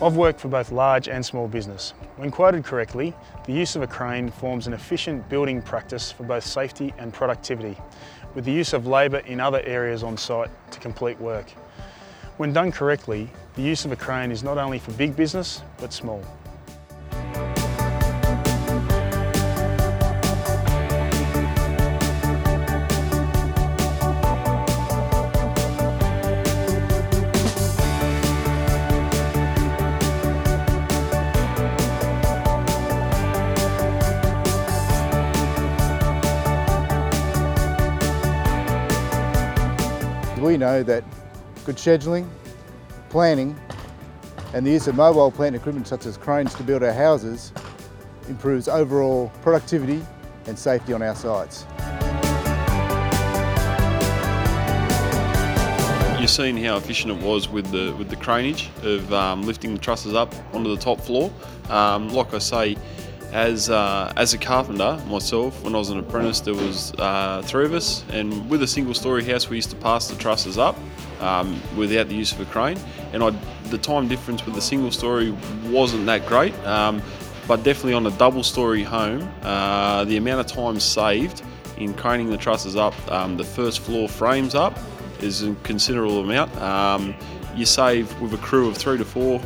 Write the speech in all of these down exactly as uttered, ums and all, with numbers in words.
I've worked for both large and small business. When quoted correctly, the use of a crane forms an efficient building practice for both safety and productivity, with the use of labour in other areas on site to complete work. When done correctly, the use of a crane is not only for big business, but small. We know that good scheduling, planning, and the use of mobile plant equipment such as cranes to build our houses improves overall productivity and safety on our sites. You've seen how efficient it was with the with the craneage of um, lifting the trusses up onto the top floor. Um, like I say, As uh, as a carpenter myself, when I was an apprentice, there was uh, three of us, and with a single-storey house, we used to pass the trusses up um, without the use of a crane. And I'd, the time difference with the single-storey wasn't that great, um, but definitely on a double-storey home, uh, the amount of time saved in craning the trusses up, um, the first floor frames up, is a considerable amount. Um, you save, with a crew of three to four,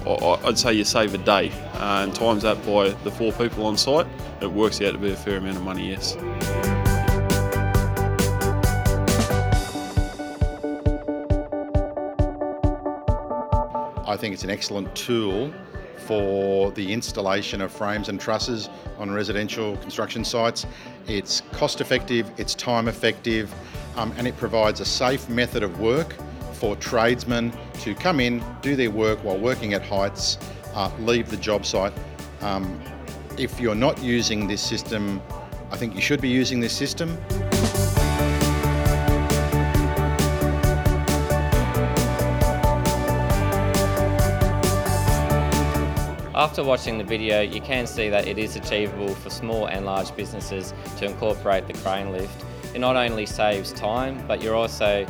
I'd say you save a day, uh, and times that by the four people on site, it works out to be a fair amount of money, yes. I think it's an excellent tool for the installation of frames and trusses on residential construction sites. It's cost effective, it's time effective, um, and it provides a safe method of work for tradesmen to come in, do their work while working at heights, uh, leave the job site. Um, if you're not using this system, I think you should be using this system. After watching the video, you can see that it is achievable for small and large businesses to incorporate the crane lift. It not only saves time, but you're also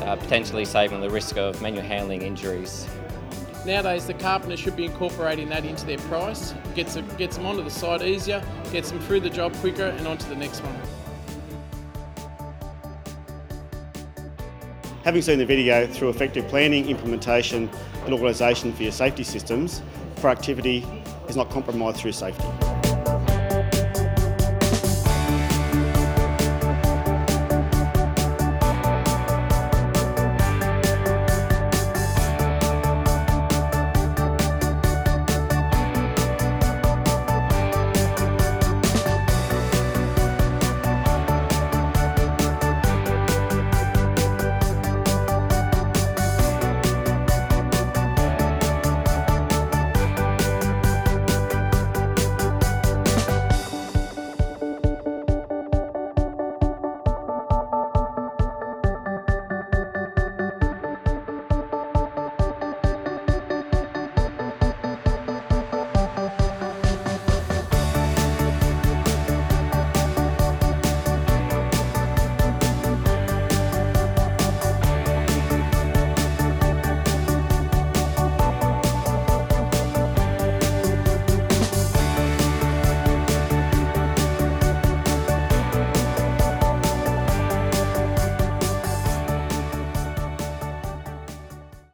uh, potentially saving the risk of manual handling injuries. Nowadays, the carpenter should be incorporating that into their price. It gets, a, gets them onto the site easier, gets them through the job quicker and onto the next one. Having seen the video, through effective planning, implementation and organisation for your safety systems, productivity is not compromised through safety.